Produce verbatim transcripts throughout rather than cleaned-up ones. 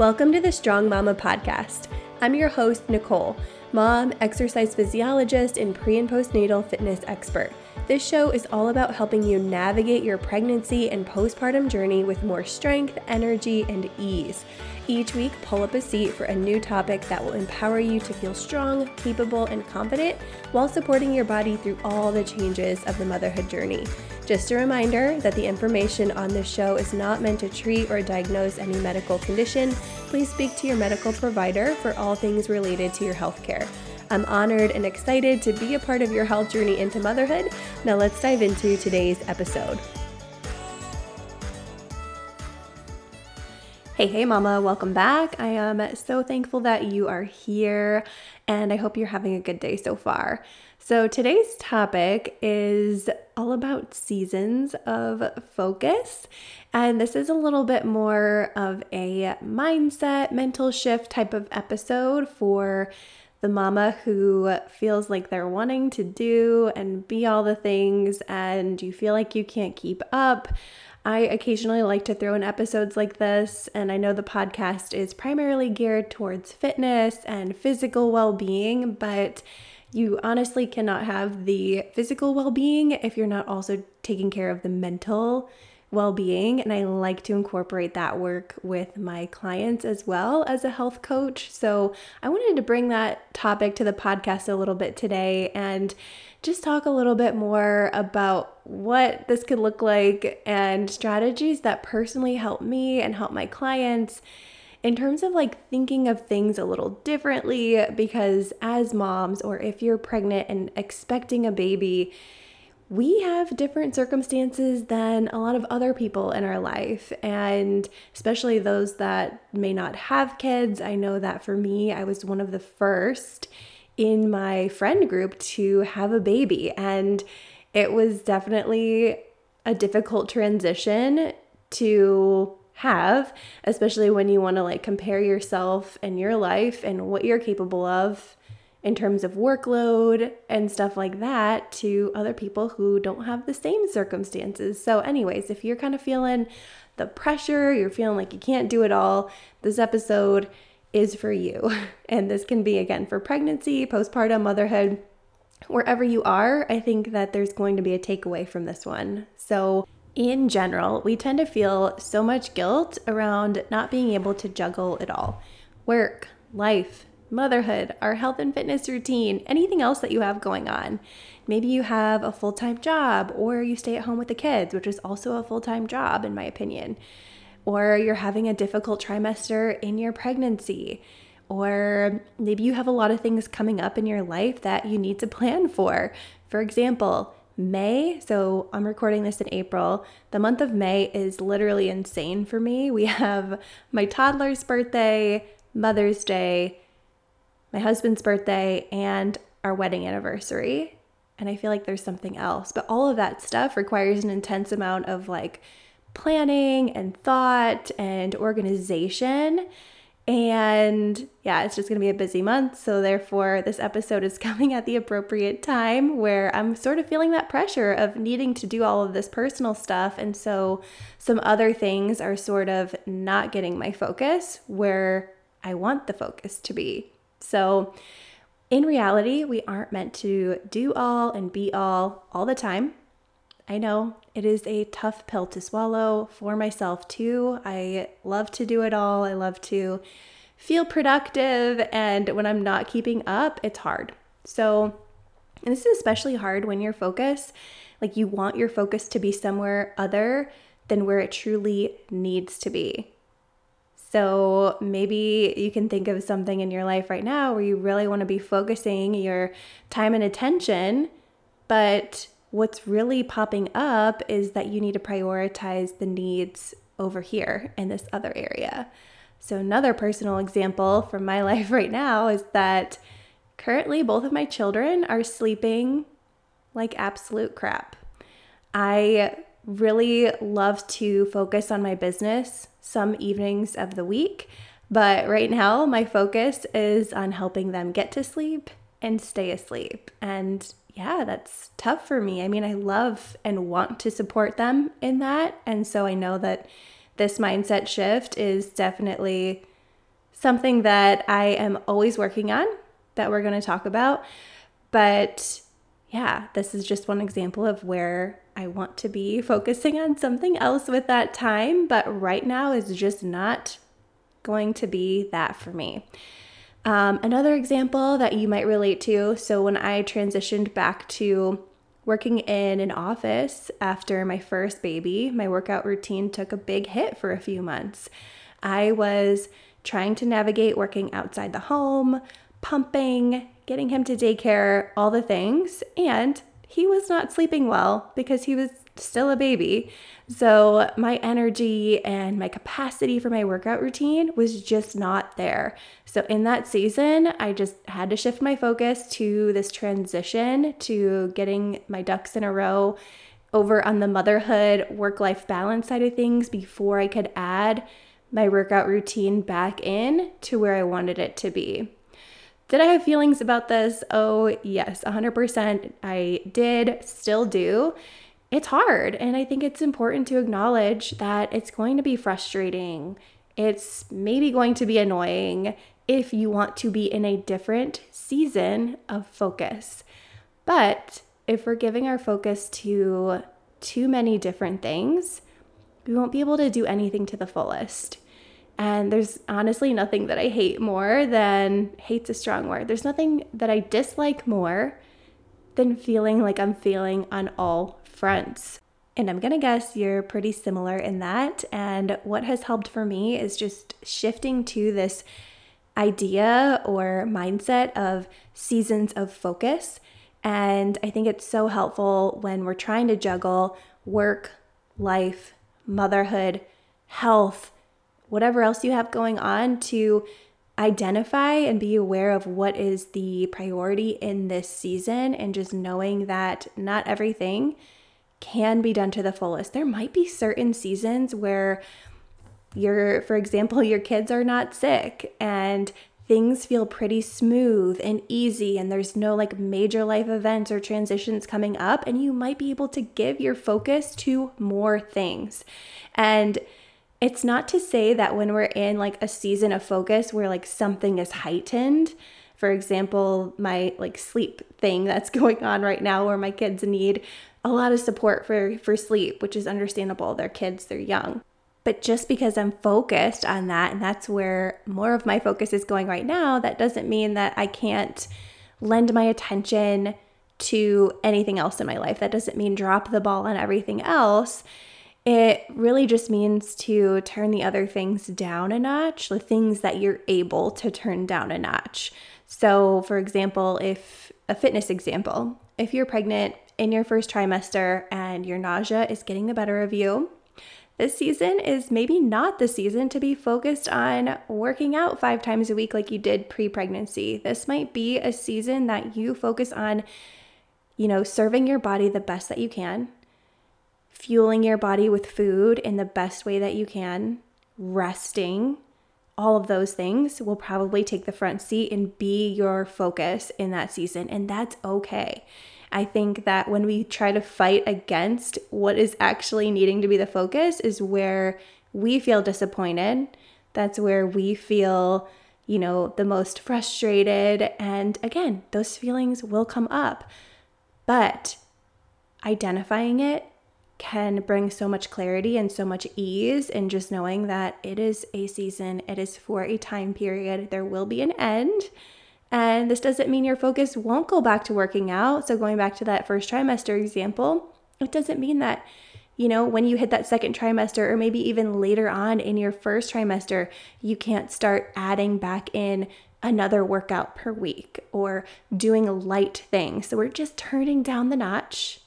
Welcome to the Strong Mama podcast. I'm your host, Nicole, mom, exercise physiologist, and pre- and postnatal fitness expert. This show is all about helping you navigate your pregnancy and postpartum journey with more strength, energy, and ease. Each week, pull up a seat for a new topic that will empower you to feel strong, capable, and confident while supporting your body through all the changes of the motherhood journey. Just a reminder that the information on this show is not meant to treat or diagnose any medical condition. Please speak to your medical provider for all things related to your healthcare. I'm honored and excited to be a part of your health journey into motherhood. Now let's dive into today's episode. Hey, hey, mama, welcome back. I am so thankful that you are here and I hope you're having a good day so far. So today's topic is all about seasons of focus. And this is a little bit more of a mindset, mental shift type of episode for the mama who feels like they're wanting to do and be all the things and you feel like you can't keep up. I occasionally like to throw in episodes like this, and I know the podcast is primarily geared towards fitness and physical well-being, but you honestly cannot have the physical well-being if you're not also taking care of the mental well-being, and I like to incorporate that work with my clients as well as a health coach. So I wanted to bring that topic to the podcast a little bit today and just talk a little bit more about what this could look like and strategies that personally help me and help my clients in terms of like thinking of things a little differently, because as moms, or if you're pregnant and expecting a baby, we have different circumstances than a lot of other people in our life, and especially those that may not have kids. I know that for me, I was one of the first in my friend group to have a baby, and it was definitely a difficult transition to have, especially when you want to like compare yourself and your life and what you're capable of in terms of workload and stuff like that to other people who don't have the same circumstances. So anyways, if you're kind of feeling the pressure, you're feeling like you can't do it all, this episode is for you. And this can be, again, for pregnancy, postpartum, motherhood, wherever you are. I think that there's going to be a takeaway from this one. So in general, we tend to feel so much guilt around not being able to juggle it all. Work, life, motherhood, our health and fitness routine, anything else that you have going on. Maybe you have a full-time job, or you stay at home with the kids, which is also a full-time job in my opinion, or you're having a difficult trimester in your pregnancy, or maybe you have a lot of things coming up in your life that you need to plan for. For example, May, so I'm recording this in April. The month of May is literally insane for me. We have my toddler's birthday, Mother's Day, my husband's birthday, and our wedding anniversary. And I feel like there's something else, but all of that stuff requires an intense amount of like planning and thought and organization. And yeah, it's just going to be a busy month. So therefore, this episode is coming at the appropriate time where I'm sort of feeling that pressure of needing to do all of this personal stuff. And so some other things are sort of not getting my focus where I want the focus to be. So in reality, we aren't meant to do all and be all all the time. I know it is a tough pill to swallow for myself too. I love to do it all. I love to feel productive. And when I'm not keeping up, it's hard. So, and this is especially hard when your focus, like you want your focus to be somewhere other than where it truly needs to be. So maybe you can think of something in your life right now where you really want to be focusing your time and attention, but what's really popping up is that you need to prioritize the needs over here in this other area. So another personal example from my life right now is that currently both of my children are sleeping like absolute crap. I really love to focus on my business some evenings of the week, but right now my focus is on helping them get to sleep and stay asleep. And yeah, that's tough for me. I mean, I love and want to support them in that. And so I know that this mindset shift is definitely something that I am always working on that we're going to talk about. But yeah, this is just one example of where I want to be focusing on something else with that time, but right now is just not going to be that for me. Um, another example that you might relate to, so when I transitioned back to working in an office after my first baby, my workout routine took a big hit for a few months. I was trying to navigate working outside the home, pumping, getting him to daycare, all the things, and he was not sleeping well because he was still a baby. So my energy and my capacity for my workout routine was just not there. So in that season, I just had to shift my focus to this transition to getting my ducks in a row over on the motherhood, work-life balance side of things before I could add my workout routine back in to where I wanted it to be. Did I have feelings about this? Oh, yes, one hundred percent I did, still do. It's hard, and I think it's important to acknowledge that it's going to be frustrating. It's maybe going to be annoying if you want to be in a different season of focus. But if we're giving our focus to too many different things, we won't be able to do anything to the fullest. And there's honestly nothing that I hate more than, hate's a strong word, there's nothing that I dislike more than feeling like I'm feeling on all fronts. And I'm gonna guess you're pretty similar in that. And what has helped for me is just shifting to this idea or mindset of seasons of focus. And I think it's so helpful when we're trying to juggle work, life, motherhood, health, whatever else you have going on, to identify and be aware of what is the priority in this season, and just knowing that not everything can be done to the fullest. There might be certain seasons where your, for example, your kids are not sick and things feel pretty smooth and easy, and there's no like major life events or transitions coming up, and you might be able to give your focus to more things. And it's not to say that when we're in like a season of focus where like something is heightened, for example, my like sleep thing that's going on right now where my kids need a lot of support for, for sleep, which is understandable. They're kids, they're young. But just because I'm focused on that, and that's where more of my focus is going right now, that doesn't mean that I can't lend my attention to anything else in my life. That doesn't mean drop the ball on everything else. It really just means to turn the other things down a notch, the things that you're able to turn down a notch. So for example, if a fitness example, if you're pregnant in your first trimester and your nausea is getting the better of you, this season is maybe not the season to be focused on working out five times a week like you did pre-pregnancy. This might be a season that you focus on, you know, serving your body the best that you can, fueling your body with food in the best way that you can, resting, all of those things will probably take the front seat and be your focus in that season. And that's okay. I think that when we try to fight against what is actually needing to be the focus is where we feel disappointed. That's where we feel, you know, the most frustrated. And again, those feelings will come up, but identifying it can bring so much clarity and so much ease, and just knowing that it is a season, it is for a time period, there will be an end. And this doesn't mean your focus won't go back to working out. So going back to that first trimester example, it doesn't mean that, you know, when you hit that second trimester, or maybe even later on in your first trimester, you can't start adding back in another workout per week or doing light things. So we're just turning down the notch.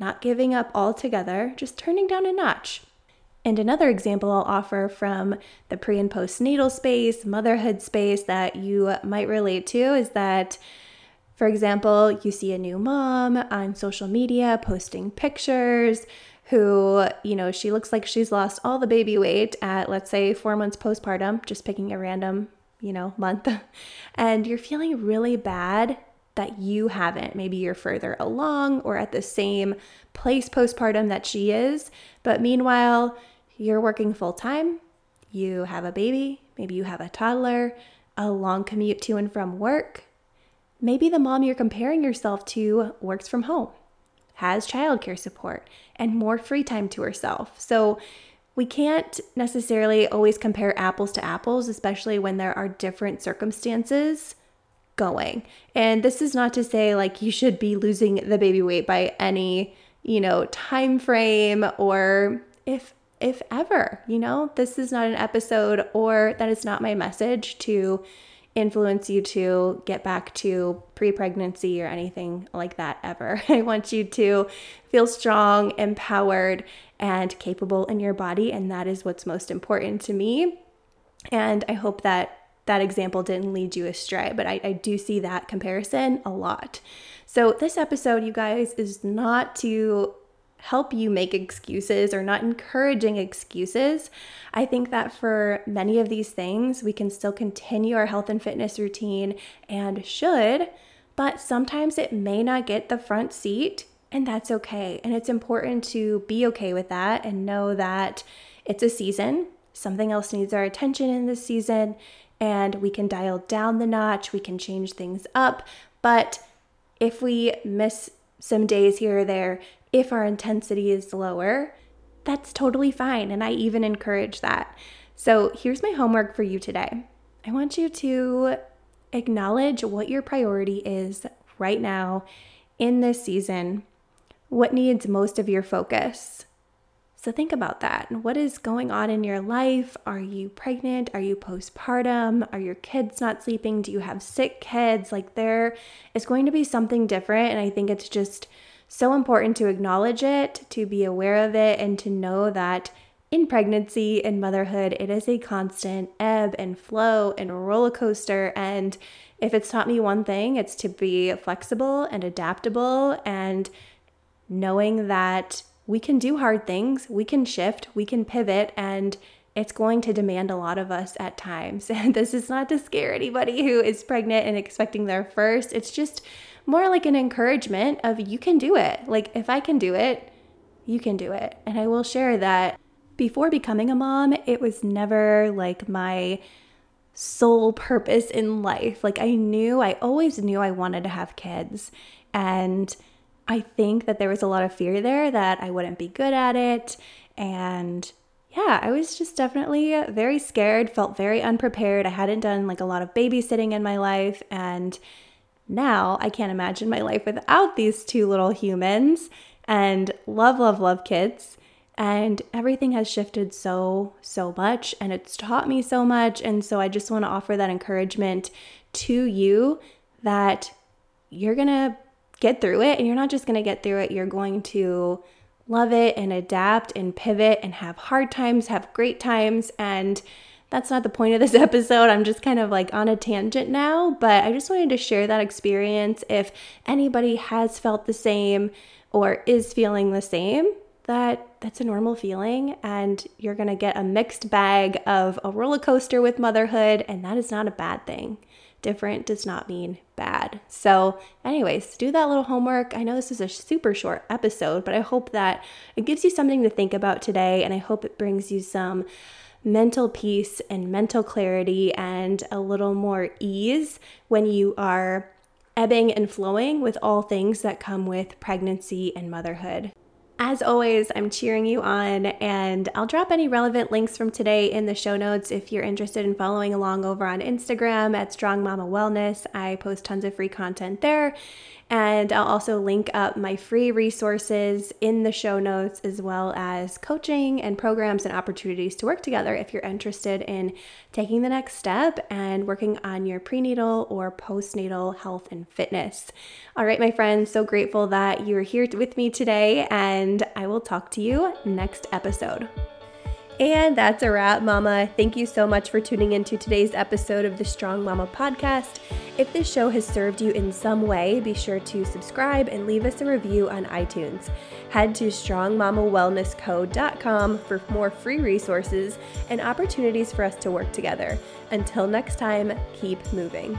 Not giving up altogether, just turning down a notch. And another example I'll offer from the pre and postnatal space, motherhood space that you might relate to is that, for example, you see a new mom on social media posting pictures who, you know, she looks like she's lost all the baby weight at, let's say, four months postpartum, just picking a random, you know, month. And you're feeling really bad that you haven't. Maybe you're further along or at the same place postpartum that she is, but meanwhile, you're working full time, you have a baby, maybe you have a toddler, a long commute to and from work. Maybe the mom you're comparing yourself to works from home, has childcare support, and more free time to herself. So we can't necessarily always compare apples to apples, especially when there are different circumstances going. And this is not to say like you should be losing the baby weight by any, you know, time frame or if if ever, you know, this is not an episode or that is not my message to influence you to get back to pre-pregnancy or anything like that ever. I want you to feel strong, empowered, and capable in your body, and that is what's most important to me. And I hope that that example didn't lead you astray, but I, I do see that comparison a lot. So this episode, you guys, is not to help you make excuses or not encouraging excuses. I think that for many of these things, we can still continue our health and fitness routine and should, but sometimes it may not get the front seat, and that's okay. And it's important to be okay with that and know that it's a season. Something else needs our attention in this season, and we can dial down the notch, we can change things up. But if we miss some days here or there, if our intensity is lower, that's totally fine, and I even encourage that. So here's my homework for you today. I want you to acknowledge what your priority is right now in this season, what needs most of your focus. So think about that. What is going on in your life? Are you pregnant? Are you postpartum? Are your kids not sleeping? Do you have sick kids? Like, there is going to be something different, and I think it's just so important to acknowledge it, to be aware of it, and to know that in pregnancy and motherhood, it is a constant ebb and flow and roller coaster. And if it's taught me one thing, it's to be flexible and adaptable and knowing that we can do hard things, we can shift, we can pivot, and it's going to demand a lot of us at times. And this is not to scare anybody who is pregnant and expecting their first. It's just more like an encouragement of you can do it. Like, if I can do it, you can do it. And I will share that before becoming a mom, it was never like my sole purpose in life. Like, I knew, I always knew I wanted to have kids. And I think that there was a lot of fear there that I wouldn't be good at it. And yeah, I was just definitely very scared, felt very unprepared. I hadn't done like a lot of babysitting in my life, and now I can't imagine my life without these two little humans, and love, love, love kids. And everything has shifted so, so much, and it's taught me so much. And so I just want to offer that encouragement to you that you're going to get through it, and you're not just going to get through it. You're going to love it and adapt and pivot and have hard times, have great times. And that's not the point of this episode. I'm just kind of like on a tangent now, but I just wanted to share that experience. If anybody has felt the same or is feeling the same, that that's a normal feeling, and you're going to get a mixed bag of a roller coaster with motherhood, and that is not a bad thing. Different does not mean bad. So anyways, do that little homework. I know this is a super short episode, but I hope that it gives you something to think about today, and I hope it brings you some mental peace and mental clarity and a little more ease when you are ebbing and flowing with all things that come with pregnancy and motherhood. As always, I'm cheering you on, and I'll drop any relevant links from today in the show notes if you're interested in following along over on Instagram at Strong Mama Wellness. I post tons of free content there, and I'll also link up my free resources in the show notes, as well as coaching and programs and opportunities to work together if you're interested in taking the next step and working on your prenatal or postnatal health and fitness. All right, my friends, so grateful that you're here with me today, and And I will talk to you next episode. And that's a wrap, Mama. Thank you so much for tuning into today's episode of the Strong Mama Podcast. If this show has served you in some way, be sure to subscribe and leave us a review on iTunes. Head to strong mama wellness co dot com for more free resources and opportunities for us to work together. Until next time, keep moving.